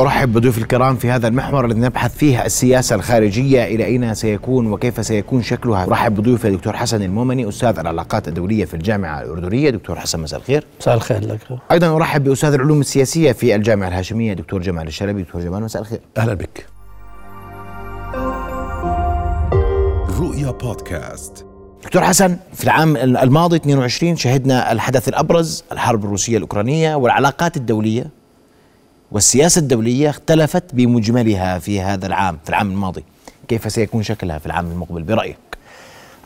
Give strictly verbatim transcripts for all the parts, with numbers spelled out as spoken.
أرحب بضيوف الكرام في هذا المحور الذي نبحث فيه السياسة الخارجية، إلى أين سيكون وكيف سيكون شكلها. أرحب بضيوف الدكتور حسن المومني، أستاذ العلاقات الدولية في الجامعة الأردنية. دكتور حسن، مساء الخير. مساء الخير لك. أيضا أرحب بأستاذ العلوم السياسية في الجامعة الهاشمية دكتور جمال الشلبي. دكتور جمال، مساء الخير. أهلا بك. رؤيا بودكاست. دكتور حسن، في العام الماضي اثنين وعشرين شهدنا الحدث الأبرز، الحرب الروسية الأوكرانية، والعلاقات الدولية والسياسة الدولية اختلفت بمجملها في هذا العام، في العام الماضي. كيف سيكون شكلها في العام المقبل برأيك؟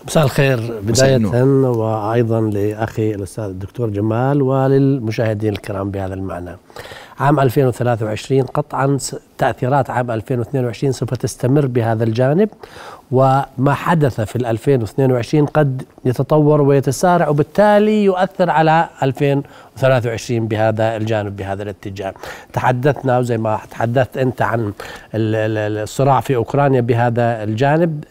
مساء الخير بداية، وأيضا لأخي الأستاذ الدكتور جمال وللمشاهدين الكرام بهذا المعنى. عام ألفين وثلاثة وعشرين قطعا تأثيرات عام ألفين واثنين وعشرين سوف تستمر بهذا الجانب، وما حدث في ألفين واثنين وعشرين قد يتطور ويتسارع وبالتالي يؤثر على ألفين وثلاثة وعشرين بهذا الجانب، بهذا الاتجاه. تحدثنا وزي ما تحدثت أنت عن الصراع في أوكرانيا بهذا الجانب،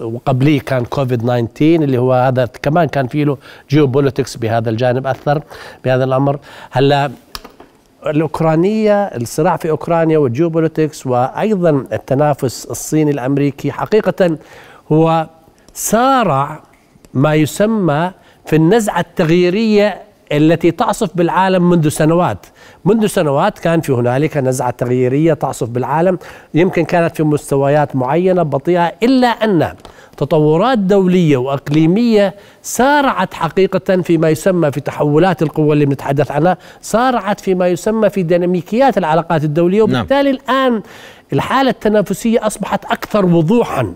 وقبليه كان كوفيد تسعة عشر اللي هو هذا كمان كان فيه له جيوبوليتكس بهذا الجانب، أثر بهذا الأمر. هلأ الأوكرانية، الصراع في أوكرانيا والجيوبوليتكس وأيضا التنافس الصيني الأمريكي حقيقة هو سارع ما يسمى في النزعة التغييرية التي تعصف بالعالم منذ سنوات. منذ سنوات كان في هنالك نزعة تغييرية تعصف بالعالم، يمكن كانت في مستويات معينة بطيئة، إلا أن تطورات دولية وأقليمية سارعت حقيقة فيما يسمى في تحولات القوى اللي بنتحدث عنها، سارعت فيما يسمى في ديناميكيات العلاقات الدولية، وبالتالي نعم. الآن الحالة التنافسية أصبحت أكثر وضوحا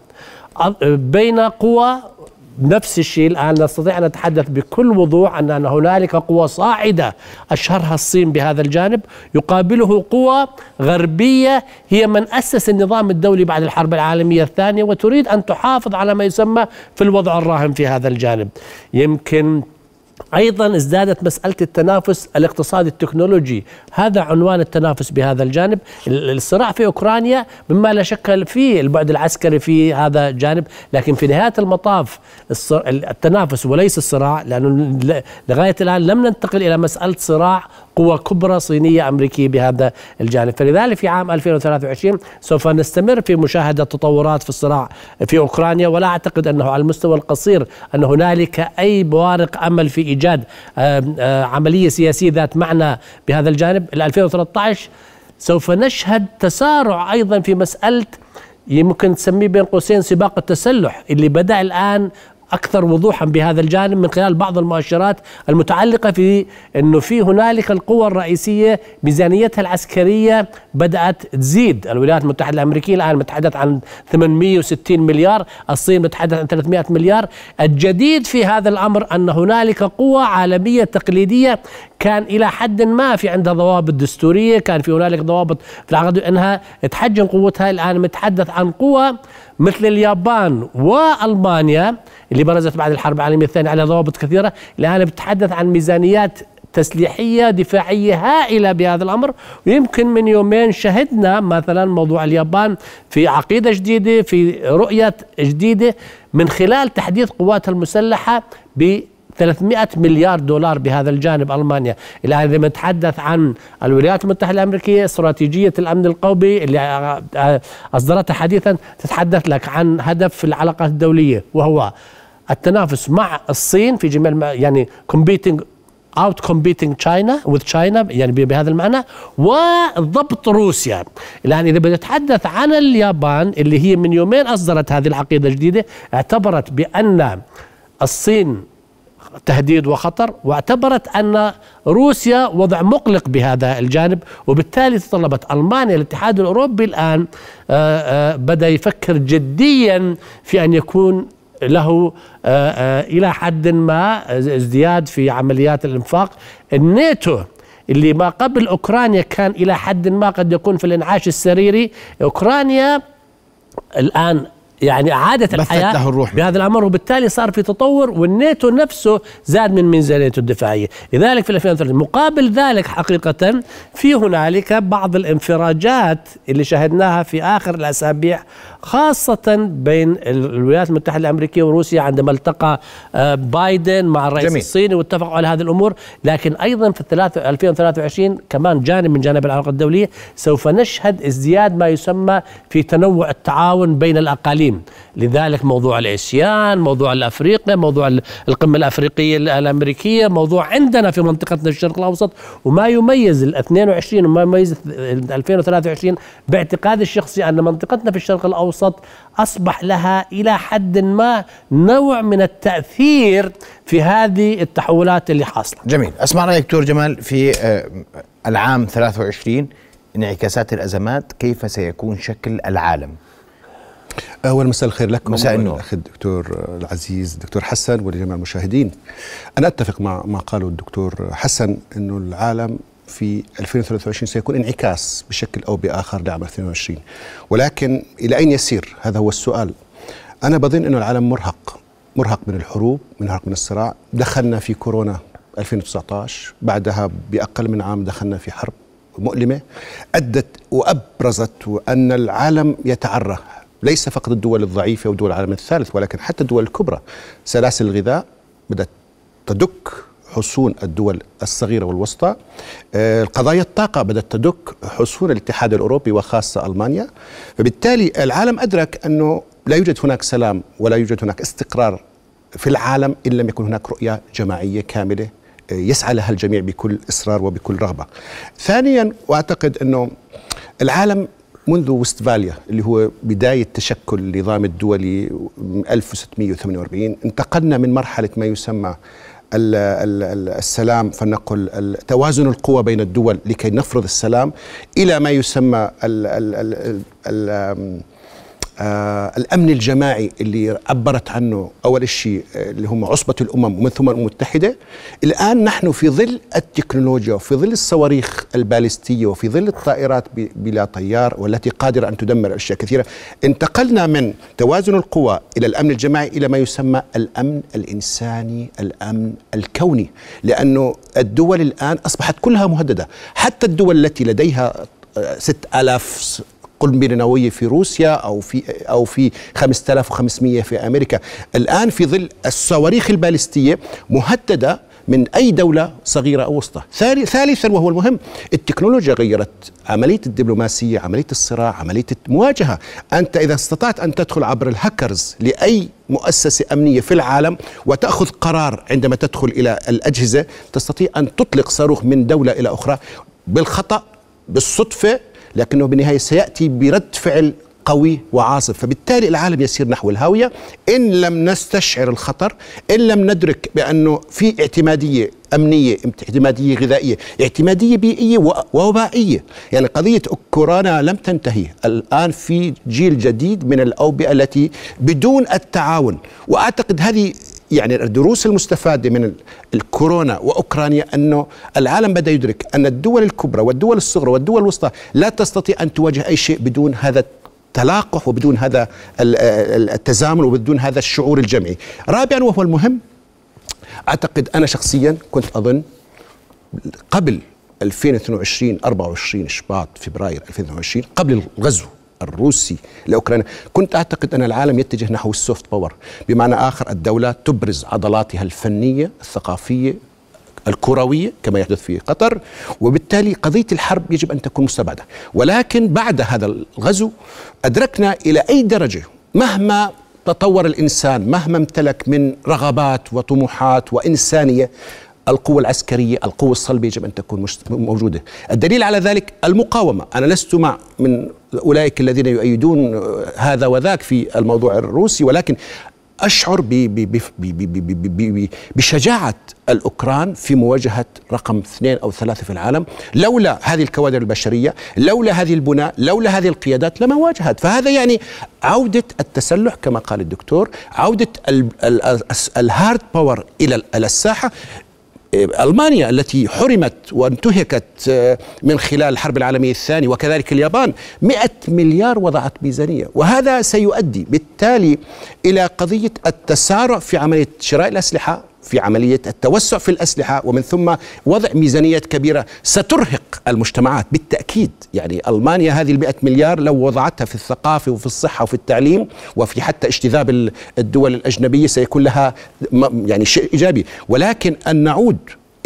بين قوى. نفس الشيء الآن نستطيع أن نتحدث بكل وضوح أن هنالك قوى صاعدة أشهرها الصين بهذا الجانب، يقابله قوى غربية هي من أسس النظام الدولي بعد الحرب العالمية الثانية وتريد أن تحافظ على ما يسمى في الوضع الراهن في هذا الجانب. يمكن أيضا ازدادت مسألة التنافس الاقتصادي التكنولوجي، هذا عنوان التنافس بهذا الجانب. الصراع في أوكرانيا مما لا شك فيه البعد العسكري في هذا الجانب، لكن في نهاية المطاف التنافس وليس الصراع، لأنه لغاية الآن لم ننتقل إلى مسألة صراع قوى كبرى صينية أمريكية بهذا الجانب. فلذلك في عام ألفين وثلاثة وعشرين سوف نستمر في مشاهدة تطورات في الصراع في أوكرانيا، ولا أعتقد أنه على المستوى القصير أن هنالك أي بوارق أمل في إيجاد عملية سياسية ذات معنى بهذا الجانب. ألفين وثلاثة عشر سوف نشهد تسارع أيضا في مسألة يمكن تسميه بين قوسين سباق التسلح، اللي بدأ الآن أكثر وضوحا بهذا الجانب من خلال بعض المؤشرات المتعلقة في أنه في هنالك القوى الرئيسية ميزانيتها العسكرية بدأت تزيد. الولايات المتحدة الأمريكية الآن نتحدث عن ثمانمئة وستين مليار، الصين نتحدث عن ثلاثمئة مليار. الجديد في هذا الأمر أن هنالك قوى عالمية تقليدية كان إلى حد ما في عندها ضوابط دستورية، كان في هنالك ضوابط في العقد أنها تحجم قوتها. الآن نتحدث عن قوى مثل اليابان وألمانيا اللي برزت بعد الحرب العالمية الثانية على ضوابط كثيرة، الآن بتتحدث عن ميزانيات تسليحية دفاعية هائلة بهذا الأمر. ويمكن من يومين شهدنا مثلا موضوع اليابان في عقيدة جديدة، في رؤية جديدة من خلال تحديث قواتها المسلحة ب ثلاثمئة مليار دولار بهذا الجانب. ألمانيا الآن لما نتحدث عن الولايات المتحدة الأمريكية استراتيجية الأمن القومي اللي أصدرتها حديثا تتحدث لك عن هدف في العلاقات الدولية، وهو التنافس مع الصين في جميع يعني competing out competing China with China يعني بهذا المعنى، وضبط روسيا. الآن إذا بنتحدث عن اليابان اللي هي من يومين أصدرت هذه العقيدة الجديدة، اعتبرت بأن الصين تهديد وخطر، واعتبرت أن روسيا وضع مقلق بهذا الجانب، وبالتالي تطلبت ألمانيا الاتحاد الأوروبي الآن بدأ يفكر جديا في أن يكون له إلى حد ما ازدياد في عمليات الإنفاق. الناتو اللي ما قبل أوكرانيا كان إلى حد ما قد يكون في الانعاش السريري، أوكرانيا الآن يعني إعادة الحياة له الروح بهذا الأمر، وبالتالي صار في تطور، والناتو نفسه زاد من ميزانيته الدفاعية. لذلك في ألفين وثلاثة مقابل ذلك حقيقة في هنالك بعض الانفراجات اللي شاهدناها في آخر الأسابيع، خاصة بين الولايات المتحدة الأمريكية وروسيا عندما التقى بايدن مع الرئيس جميل. الصيني واتفقوا على هذه الأمور. لكن أيضا في ألفين وثلاثة وعشرين كمان جانب من جانب العلاقة الدولية سوف نشهد ازدياد ما يسمى في تنوع التعاون بين الأقاليم. لذلك موضوع الآسيان، موضوع الأفريقيا، موضوع القمة الأفريقية الأمريكية، موضوع عندنا في منطقتنا الشرق الأوسط. وما يميز الاثنين وعشرين وما يميز ألفين وثلاثة وعشرين باعتقادي الشخصي أن منطقتنا في الشرق الأوسط أصبح لها إلى حد ما نوع من التأثير في هذه التحولات اللي حاصلة. جميل، أسمع رأيك دكتور جمال في العام ثلاثة وعشرين، انعكاسات الأزمات، كيف سيكون شكل العالم؟ أول مساء الخير لكم، مساء النور أخي الدكتور العزيز دكتور حسن ولجميع المشاهدين. أنا أتفق مع ما قاله الدكتور حسن أنه العالم في ألفين وثلاثة وعشرين سيكون انعكاس بشكل أو بآخر لعام ألفين واثنين وعشرين، ولكن إلى أين يسير؟ هذا هو السؤال. أنا بظن أنه العالم مرهق، مرهق من الحروب، مرهق من الصراع. دخلنا في كورونا ألفين وتسعة عشر، بعدها بأقل من عام دخلنا في حرب مؤلمة أدت وأبرزت أن العالم يتعرى، ليس فقط الدول الضعيفة ودول العالم الثالث، ولكن حتى الدول الكبرى. سلاسل الغذاء بدأت تدك حصون الدول الصغيرة والوسطى، القضايا الطاقة بدأت تدك حصون الاتحاد الأوروبي وخاصة ألمانيا. فبالتالي العالم أدرك أنه لا يوجد هناك سلام ولا يوجد هناك استقرار في العالم إن لم يكن هناك رؤية جماعية كاملة يسعى لها الجميع بكل إصرار وبكل رغبة. ثانيا، وأعتقد أنه العالم منذ وستفاليا اللي هو بداية تشكل النظام الدولي ألف وستمئة وثمانية وأربعين، انتقلنا من مرحلة ما يسمى السلام، فلنقل توازن القوى بين الدول لكي نفرض السلام، إلى ما يسمى ال ال ال ال آه الأمن الجماعي اللي عبرت عنه أول شيء اللي هم عصبة الأمم ومن ثم الأمم المتحدة. الآن نحن في ظل التكنولوجيا وفي ظل الصواريخ البالستية وفي ظل الطائرات بلا طيار والتي قادرة أن تدمر أشياء كثيرة، انتقلنا من توازن القوى إلى الأمن الجماعي إلى ما يسمى الأمن الإنساني، الأمن الكوني، لأنه الدول الآن أصبحت كلها مهددة. حتى الدول التي لديها ست آلاف قنبلة نووية في روسيا أو في أو في خمسة آلاف وخمسمئة في أمريكا، الآن في ظل الصواريخ البالستية مهددة من أي دولة صغيرة أو وسطى. ثالثا وهو المهم، التكنولوجيا غيرت عملية الدبلوماسية، عملية الصراع، عملية المواجهة. أنت إذا استطعت أن تدخل عبر الهاكرز لأي مؤسسة أمنية في العالم وتأخذ قرار عندما تدخل إلى الأجهزة، تستطيع أن تطلق صاروخ من دولة إلى أخرى بالخطأ بالصدفة، لكنه بالنهاية سيأتي برد فعل قوي وعاصف. فبالتالي العالم يسير نحو الهاوية إن لم نستشعر الخطر، إن لم ندرك بأنه في اعتمادية أمنية، اعتمادية غذائية، اعتمادية بيئية ووبائية. يعني قضية كورونا لم تنتهي، الآن في جيل جديد من الأوبئة التي بدون التعاون. وأعتقد هذه يعني الدروس المستفادة من الكورونا وأوكرانيا، أنه العالم بدأ يدرك أن الدول الكبرى والدول الصغرى والدول الوسطى لا تستطيع أن تواجه أي شيء بدون هذا التلاقح وبدون هذا التزامن وبدون هذا الشعور الجمعي. رابعا وهو المهم، أعتقد أنا شخصيا كنت أظن قبل ألفين واثنين وعشرين أربعة وعشرين شباط فبراير ألفين واثنين وعشرين، قبل الغزو الروسي لأوكرانيا، كنت أعتقد أن العالم يتجه نحو السوفت باور، بمعنى آخر الدولة تبرز عضلاتها الفنية الثقافية الكروية كما يحدث في قطر، وبالتالي قضية الحرب يجب أن تكون مستبعدة. ولكن بعد هذا الغزو أدركنا إلى أي درجة مهما تطور الإنسان، مهما امتلك من رغبات وطموحات وإنسانية، القوة العسكرية، القوة الصلبة يجب أن تكون موجودة. الدليل على ذلك المقاومة. أنا لست مع من أولئك الذين يؤيدون هذا وذاك في الموضوع الروسي، ولكن أشعر بشجاعة الأوكران في مواجهة رقم اثنين أو ثلاثة في العالم. لولا هذه الكوادر البشرية، لولا هذه البناء، لولا هذه القيادات لما واجهت. فهذا يعني عودة التسلح كما قال الدكتور، عودة الهارد باور إلى الساحة. ألمانيا التي حرمت وانتهكت من خلال الحرب العالمية الثانية، وكذلك اليابان، مئة مليار وضعت ميزانية، وهذا سيؤدي بالتالي إلى قضية التسارع في عملية شراء الأسلحة، في عملية التوسع في الأسلحة، ومن ثم وضع ميزانيات كبيرة سترهق المجتمعات بالتأكيد. يعني ألمانيا هذه المئة مليار لو وضعتها في الثقافة وفي الصحة وفي التعليم وفي حتى اجتذاب الدول الأجنبية سيكون لها يعني شيء إيجابي. ولكن أن نعود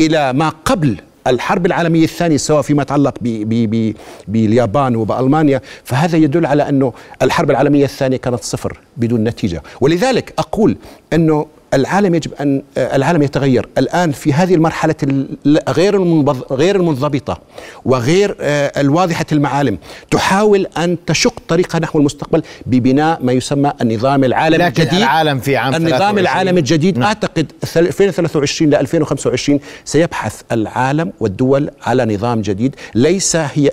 إلى ما قبل الحرب العالمية الثانية سواء فيما يتعلق باليابان وبألمانيا، فهذا يدل على أنه الحرب العالمية الثانية كانت صفر بدون نتيجة. ولذلك أقول أنه العالم يجب أن العالم يتغير الآن في هذه المرحلة غير غير المنضبطة وغير الواضحة المعالم، تحاول أن تشق طريقها نحو المستقبل ببناء ما يسمى النظام العالمي الجديد. العالم في عام النظام العالمي الجديد م. أعتقد ألفين وثلاثة وعشرين ل ألفين وخمسة وعشرين سيبحث العالم والدول على نظام جديد، ليس هي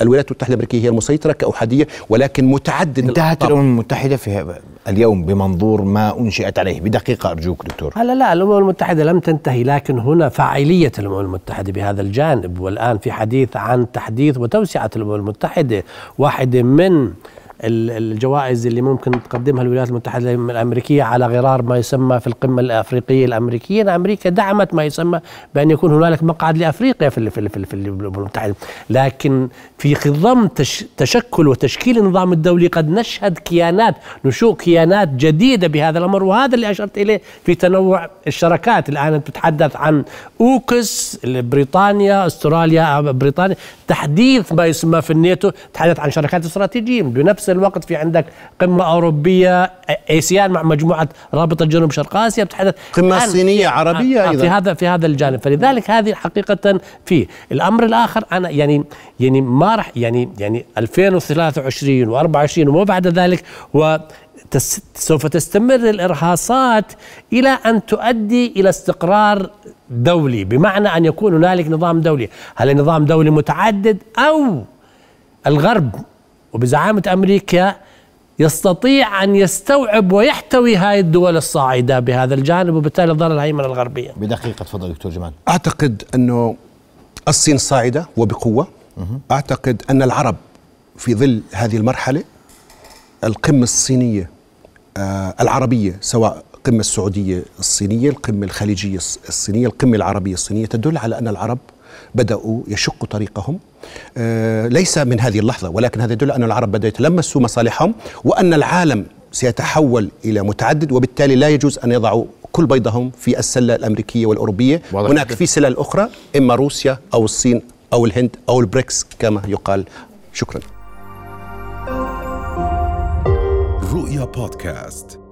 الولايات المتحدة الأمريكية هي المسيطرة كأحادية، ولكن متعدد. انتهت الأمم المتحدة في اليوم بمنظور ما أنشئت عليه. بدقيقة أرجوك دكتور. لا لا الأمم المتحدة لم تنتهي، لكن هنا فاعلية الأمم المتحدة بهذا الجانب، والآن في حديث عن تحديث وتوسعة الأمم المتحدة. واحدة من الجوائز اللي ممكن تقدمها الولايات المتحدة الأمريكية على غرار ما يسمى في القمة الأفريقية الأمريكية، أن أمريكا دعمت ما يسمى بأن يكون هنالك مقعد لأفريقيا في في في الأمم المتحدة. لكن في خضم تشكل وتشكيل النظام الدولي قد نشهد كيانات نشوء كيانات جديدة بهذا الأمر، وهذا اللي أشرت إليه في تنوع الشراكات. الآن تتحدث عن أوكس بريطانيا، أستراليا، بريطانيا، تحديث ما يسمى في الناتو، تحدث عن شراكات استراتيجية. بنفس الوقت في عندك قمة أوروبية آسيان مع مجموعة رابطة جنوب شرق آسيا، بتحدث قمة صينية عربية أيضا في هذا في هذا الجانب. فلذلك هذه حقيقة في الأمر الآخر أنا يعني يعني ما راح يعني يعني ألفين وثلاثة وعشرين وأربعة وعشرين وما بعد ذلك، و سوف تستمر الإرهاصات إلى أن تؤدي إلى استقرار دولي، بمعنى أن يكون هنالك نظام دولي. هل نظام دولي متعدد أو الغرب وبزعامة أمريكا يستطيع أن يستوعب ويحتوي هاي الدول الصاعدة بهذا الجانب، وبالتالي ظل الهيمنة الغربية؟ بدقيقة تفضل دكتور جمال. أعتقد أنه الصين صاعدة وبقوة. أعتقد أن العرب في ظل هذه المرحلة القمة الصينية آه العربية، سواء القمة السعودية الصينية، القمة الخليجية الصينية، القمة العربية الصينية، تدل على أن العرب بدأوا يشقوا طريقهم، آه ليس من هذه اللحظة، ولكن هذا يدل أن العرب بدأوا يتلمسوا مصالحهم، وأن العالم سيتحول إلى متعدد، وبالتالي لا يجوز أن يضعوا كل بيضهم في السلة الأمريكية والأوروبية. هناك في سلال أخرى إما روسيا أو الصين أو الهند أو البريكس كما يقال. شكرا. رؤيا بودكاست.